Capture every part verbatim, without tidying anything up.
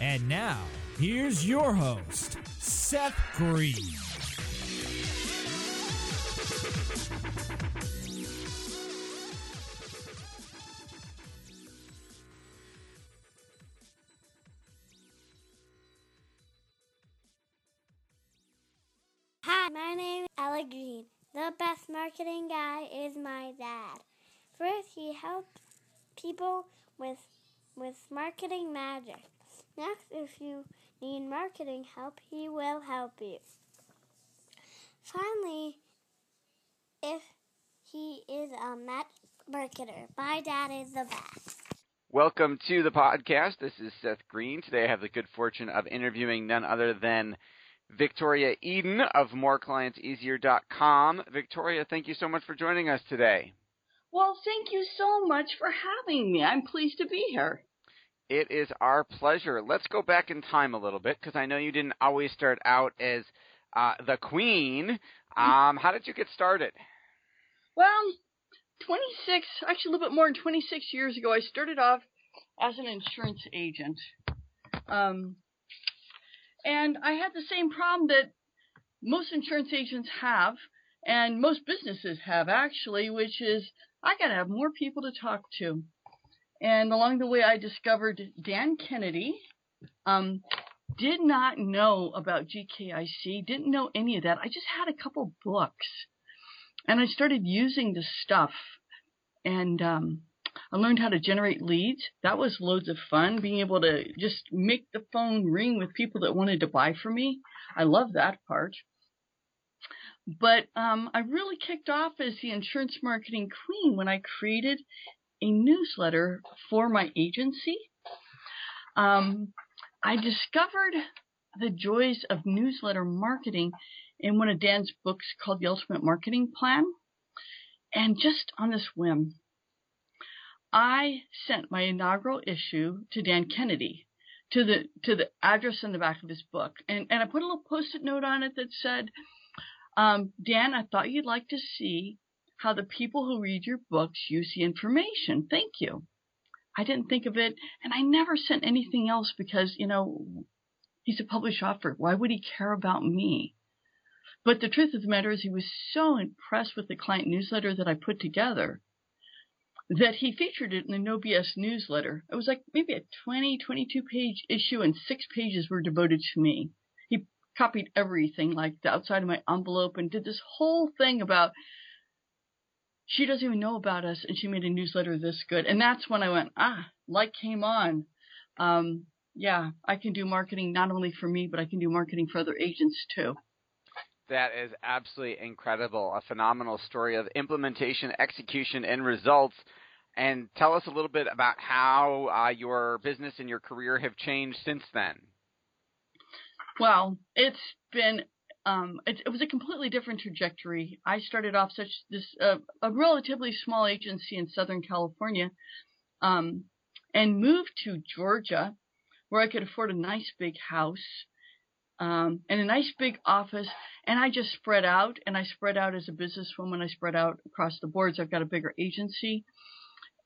And now, here's your host, Seth Green. My name is Ella Green. The best marketing guy is my dad. First, he helps people with with marketing magic. Next, if you need marketing help, he will help you. Finally, if he is a match marketer, my dad is the best. Welcome to the podcast. This is Seth Green. Today, I have the good fortune of interviewing none other than Victoria Eden of more clients easier dot com. Victoria, thank you so much for joining us today. Well, thank you so much for having me. I'm pleased to be here. It is our pleasure. Let's go back in time a little bit because I know you didn't always start out as uh, the queen. Um, how did you get started? Well, twenty-six, actually a little bit more than twenty-six years ago, I started off as an insurance agent. Um And I had the same problem that most insurance agents have and most businesses have, actually, which is I got to have more people to talk to. And along the way, I discovered Dan Kennedy. Um, did not know about G K I C, didn't know any of that. I just had a couple books, and I started using the stuff, and um I learned how to generate leads. That was loads of fun, being able to just make the phone ring with people that wanted to buy from me. I love that part. But um, I really kicked off as the insurance marketing queen when I created a newsletter for my agency. Um, I discovered the joys of newsletter marketing in one of Dan's books called The Ultimate Marketing Plan. And just on this whim, I sent my inaugural issue to Dan Kennedy, to the to the address in the back of his book. And, and I put a little Post-it note on it that said, um, Dan, I thought you'd like to see how the people who read your books use the information. Thank you. I didn't think of it, and I never sent anything else because, you know, he's a published author. Why would he care about me? But the truth of the matter is he was so impressed with the client newsletter that I put together that he featured it in the No B S newsletter. It was like maybe a twenty, twenty-two page issue, and six pages were devoted to me. He copied everything, like the outside of my envelope, and did this whole thing about she doesn't even know about us, and she made a newsletter this good. And that's when I went, ah, light came on. Um, yeah, I can do marketing not only for me, but I can do marketing for other agents too. That is absolutely incredible, a phenomenal story of implementation, execution, and results. And tell us a little bit about how uh, your business and your career have changed since then. Well, it's been um, – it, it was a completely different trajectory. I started off such this uh, a relatively small agency in Southern California um, and moved to Georgia where I could afford a nice big house Um, and a nice big office, and I just spread out, and I spread out as a businesswoman. I spread out across the boards. I've got a bigger agency,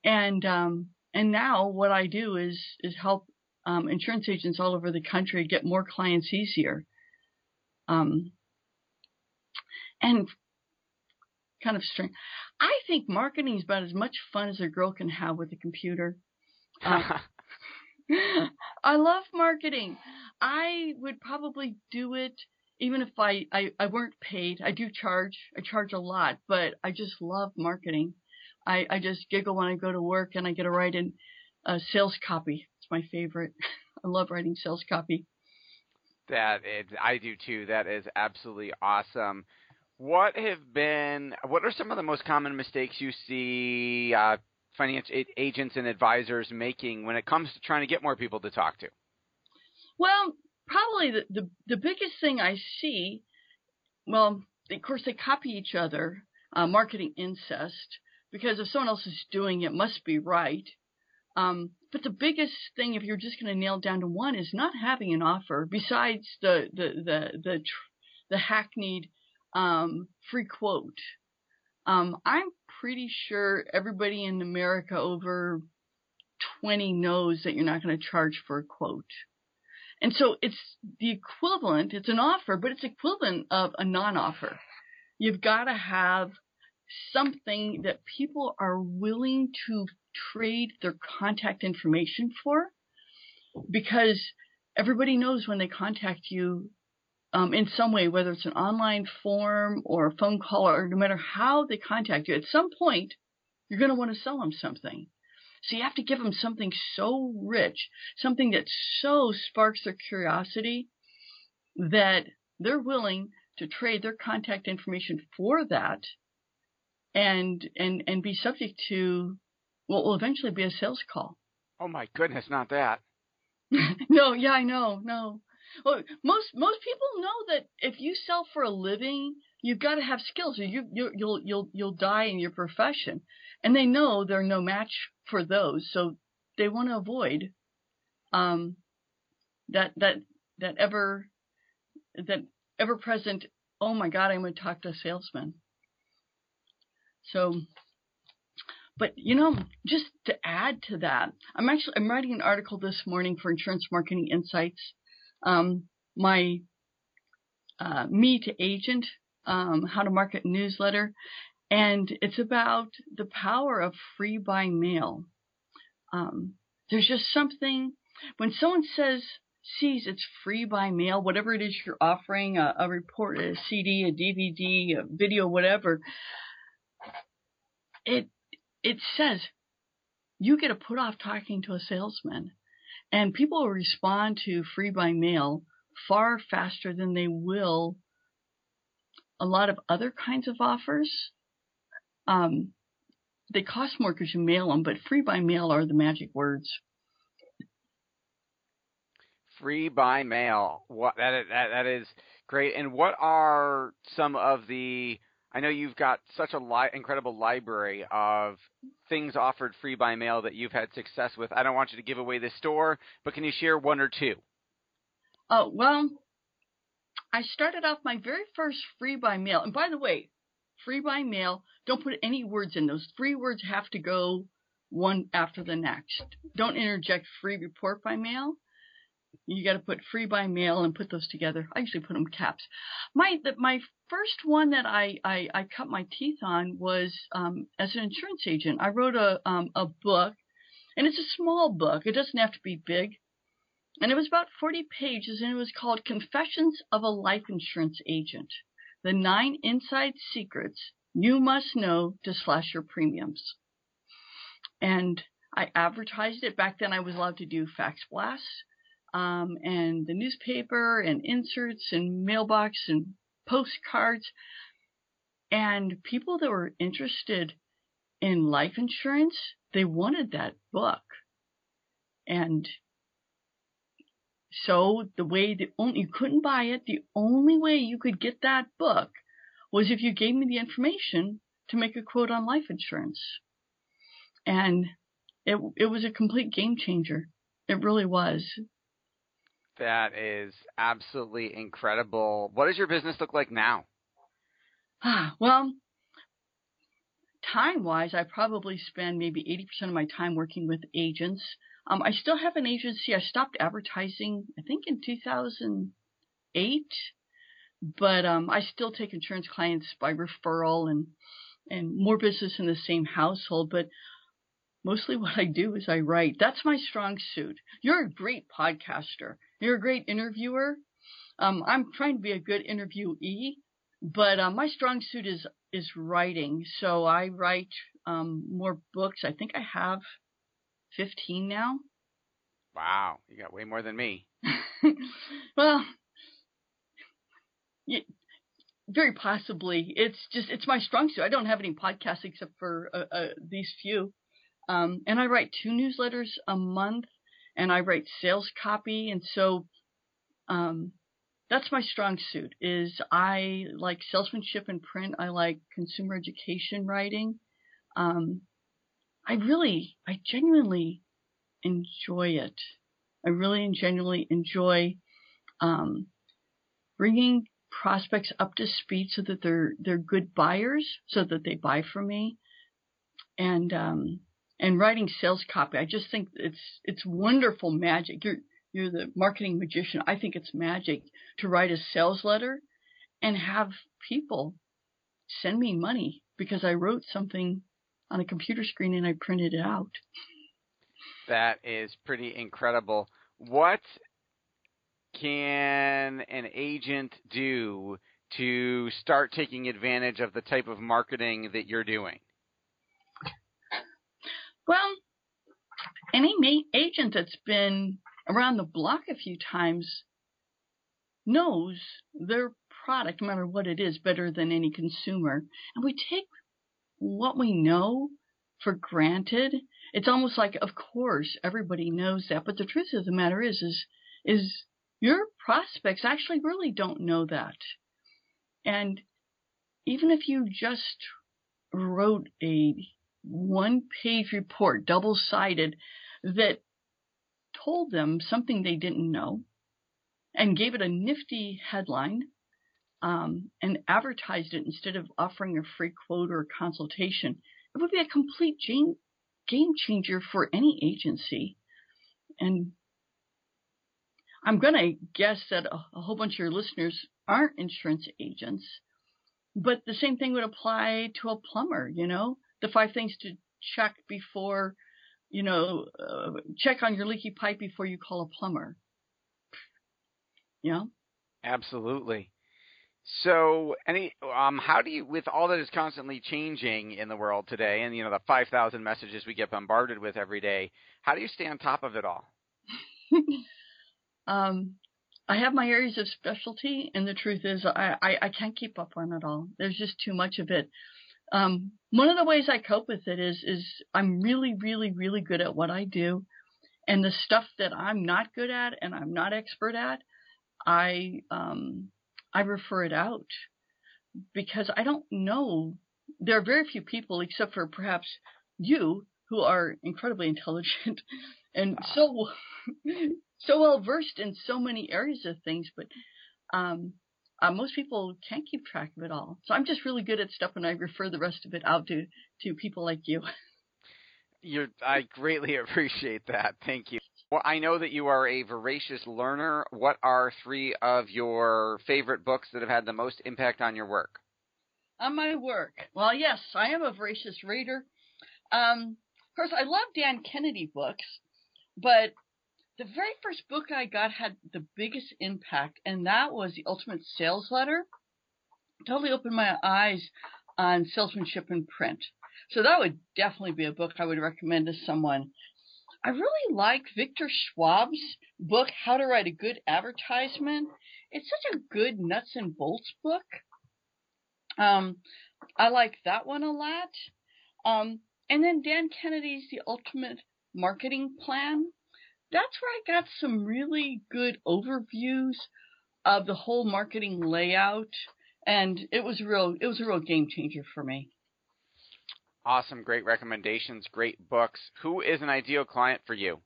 and um, and now what I do is is help um, insurance agents all over the country get more clients easier, um, and kind of strange. I think marketing is about as much fun as a girl can have with a computer. Um, I love marketing. I would probably do it even if I, I, I weren't paid, I do charge. I charge a lot, but I just love marketing. I, I just giggle when I go to work and I get to write in a sales copy. It's my favorite. I love writing sales copy. That is, I do too. That is absolutely awesome. What have been, what are some of the most common mistakes you see uh, finance agents and advisors making when it comes to trying to get more people to talk to? Well, probably the, the, the biggest thing I see, well, of course, they copy each other, uh, marketing incest, because if someone else is doing it, it must be right. Um, but the biggest thing, if you're just going to nail down to one, is not having an offer besides the the the the, tr- the hackneyed um, free quote. Um, I'm pretty sure everybody in America over twenty knows that you're not going to charge for a quote. And so it's the equivalent, it's an offer, but it's equivalent of a non-offer. You've got to have something that people are willing to trade their contact information for, because everybody knows when they contact you um, in some way, whether it's an online form or a phone call or no matter how they contact you, at some point, you're going to want to sell them something. So you have to give them something so rich, something that so sparks their curiosity that they're willing to trade their contact information for that and and, and be subject to what will eventually be a sales call. Oh, my goodness, not that. No, yeah, I know, no. Well, most most people know that if you sell for a living, you've got to have skills, or you, you, you'll you'll you'll die in your profession. And they know they're no match for those, so they want to avoid um, that that that ever that ever present. Oh my God, I'm going to talk to a salesman. So, but you know, just to add to that, I'm actually I'm writing an article this morning for Insurance Marketing Insights. Um, my uh, Me to Agent, um, How to Market newsletter, and it's about the power of free by mail. Um, there's just something when someone says, sees it's free by mail, whatever it is you're offering, a, a report, a C D, a D V D, a video, whatever, it it says you get to put off talking to a salesman. And people respond to free by mail far faster than they will a lot of other kinds of offers. Um, they cost more because you mail them, but free by mail are the magic words. Free by mail. What, that, that, that is great. And what are some of the – I know you've got such an li- incredible library of – things offered free by mail that you've had success with. I don't want you to give away the store, but can you share one or two? Oh, well, I started off my very first free by mail. And by the way, free by mail, don't put any words in. Those three words have to go one after the next. Don't interject free report by mail. You got to put free by mail and put those together. I usually put them caps. My the, my first one that I, I, I cut my teeth on was um, as an insurance agent. I wrote a um, a book, and it's a small book. It doesn't have to be big, and it was about forty pages, and it was called Confessions of a Life Insurance Agent: The Nine Inside Secrets You Must Know to Slash Your Premiums. And I advertised it. Back then I was allowed to do fax blasts. Um, and the newspaper and inserts and mailbox and postcards. And people that were interested in life insurance, they wanted that book. And so the way the only, you couldn't buy it, the only way you could get that book was if you gave me the information to make a quote on life insurance. And it it was a complete game changer. It really was. That is absolutely incredible. What does your business look like now? Well, time-wise, I probably spend maybe eighty percent of my time working with agents. Um, I still have an agency. I stopped advertising, I think, in two thousand eight, but um, I still take insurance clients by referral and, and more business in the same household, but mostly what I do is I write. That's my strong suit. You're a great podcaster. You're a great interviewer. Um, I'm trying to be a good interviewee, but uh, my strong suit is is writing. So I write um, more books. I think I have fifteen now. Wow, you got way more than me. Well, yeah, very possibly. It's just it's my strong suit. I don't have any podcasts except for uh, uh, these few. Um, and I write two newsletters a month, and I write sales copy. And so um, that's my strong suit is I like salesmanship in print. I like consumer education writing. Um, I really, I genuinely enjoy it. I really and genuinely enjoy um, bringing prospects up to speed so that they're they're good buyers, so that they buy from me. And um, and writing sales copy, I just think it's it's wonderful magic. You're you're the marketing magician. I think it's magic to write a sales letter and have people send me money because I wrote something on a computer screen and I printed it out. That is pretty incredible. What can an agent do to start taking advantage of the type of marketing that you're doing? Well, any ma- agent that's been around the block a few times knows their product, no matter what it is, better than any consumer. And we take what we know for granted. It's almost like, of course, everybody knows that. But the truth of the matter is, is, is your prospects actually really don't know that. And even if you just wrote a one-page report, double-sided, that told them something they didn't know and gave it a nifty headline um, and advertised it instead of offering a free quote or a consultation, it would be a complete game, game changer for any agency. And I'm going to guess that a, a whole bunch of your listeners aren't insurance agents, but the same thing would apply to a plumber, you know? The five things to check before, you know, uh, check on your leaky pipe before you call a plumber. Yeah. Absolutely. So, any, um, how do you, with all that is constantly changing in the world today, and you know the five thousand messages we get bombarded with every day, how do you stay on top of it all? um, I have my areas of specialty, and the truth is, I, I, I can't keep up on it all. There's just too much of it. Um, one of the ways I cope with it is, is I'm really, really, really good at what I do, and the stuff that I'm not good at and I'm not expert at, I, um, I refer it out because I don't know. There are very few people except for perhaps you who are incredibly intelligent and so, so well versed in so many areas of things, but, um, Uh, most people can't keep track of it all. So I'm just really good at stuff, and I refer the rest of it out to, to people like you. You're, I greatly appreciate that. Thank you. Well, I know that you are a voracious learner. What are three of your favorite books that have had the most impact on your work? On my work? Well, yes, I am a voracious reader. Um, of course, I love Dan Kennedy books, but the very first book I got had the biggest impact, and that was The Ultimate Sales Letter. It totally opened my eyes on salesmanship in print. So that would definitely be a book I would recommend to someone. I really like Victor Schwab's book, How to Write a Good Advertisement. It's such a good nuts and bolts book. Um, I like that one a lot. Um, and then Dan Kennedy's The Ultimate Marketing Plan. That's where I got some really good overviews of the whole marketing layout, and it was real. It was a real game changer for me. Awesome, great recommendations, great books. Who is an ideal client for you?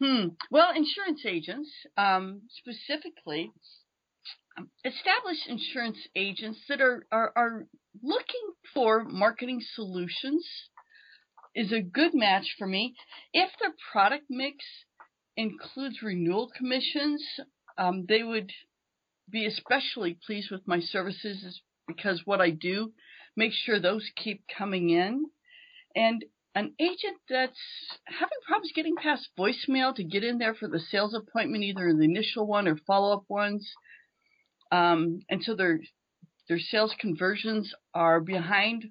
Hmm. Well, insurance agents, um, specifically, established insurance agents that are, are are looking for marketing solutions. Is a good match for me. If their product mix includes renewal commissions, um, they would be especially pleased with my services because what I do, make sure those keep coming in. And an agent that's having problems getting past voicemail to get in there for the sales appointment, either in the initial one or follow-up ones, Um, and so their their sales conversions are behind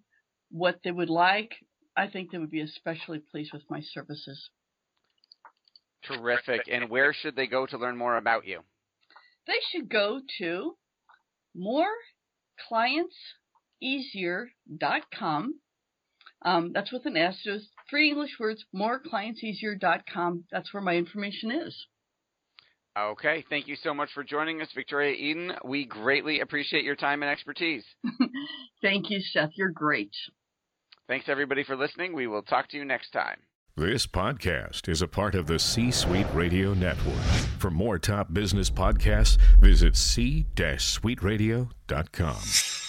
what they would like. I think they would be especially pleased with my services. Terrific. And where should they go to learn more about you? They should go to more clients easier dot com. Um, that's with an S. Just three English words, more clients easier dot com. That's where my information is. Okay. Thank you so much for joining us, Victoria Eden. We greatly appreciate your time and expertise. Thank you, Seth. You're great. Thanks, everybody, for listening. We will talk to you next time. This podcast is a part of the C-Suite Radio Network. For more top business podcasts, visit c suite radio dot com.